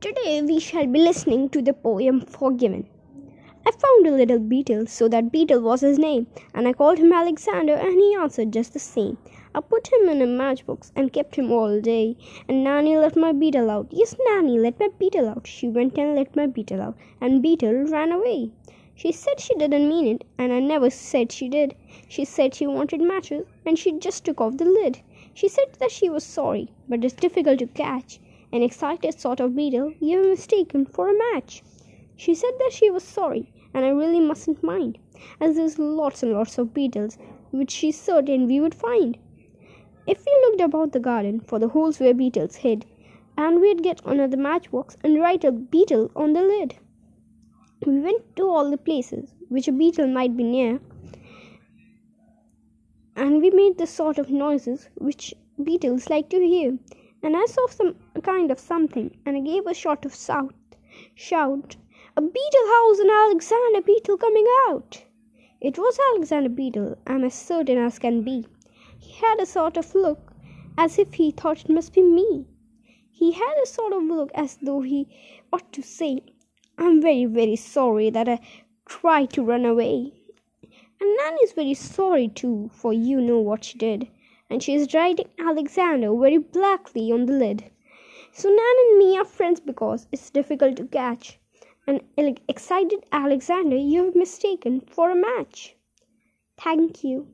Today we shall be listening to the poem Forgiven. I found a little beetle, so that beetle was his name, and I called him Alexander, and he answered just the same. I put him in a matchbox and kept him all day, and Nanny let my beetle out. Yes, Nanny let my beetle out. She went and let my beetle out, and beetle ran away. She said she didn't mean it, and I never said she did. She said she wanted matches, and she just took off the lid. She said that she was sorry, but it's difficult to catch an excited sort of beetle you were mistaken for a match. She said that she was sorry, and I really mustn't mind, as there's lots and lots of beetles, which she's certain we would find. If we looked about the garden for the holes where beetles hid, and we'd get another matchbox and write a beetle on the lid. We went to all the places which a beetle might be near, and we made the sort of noises which beetles like to hear. And I saw some kind of something, and I gave a sort of shout, "A beetle house and Alexander Beetle coming out!" It was Alexander Beetle, I'm as certain as can be. He had a sort of look as if he thought it must be me. He had a sort of look as though he ought to say, "I'm very, very sorry that I tried to run away." And Nanny's very sorry too, for you know what she did. And she is writing Alexander very blackly on the lid. So Nan and me are friends because it's difficult to catch an excited Alexander you've mistaken for a match. Thank you.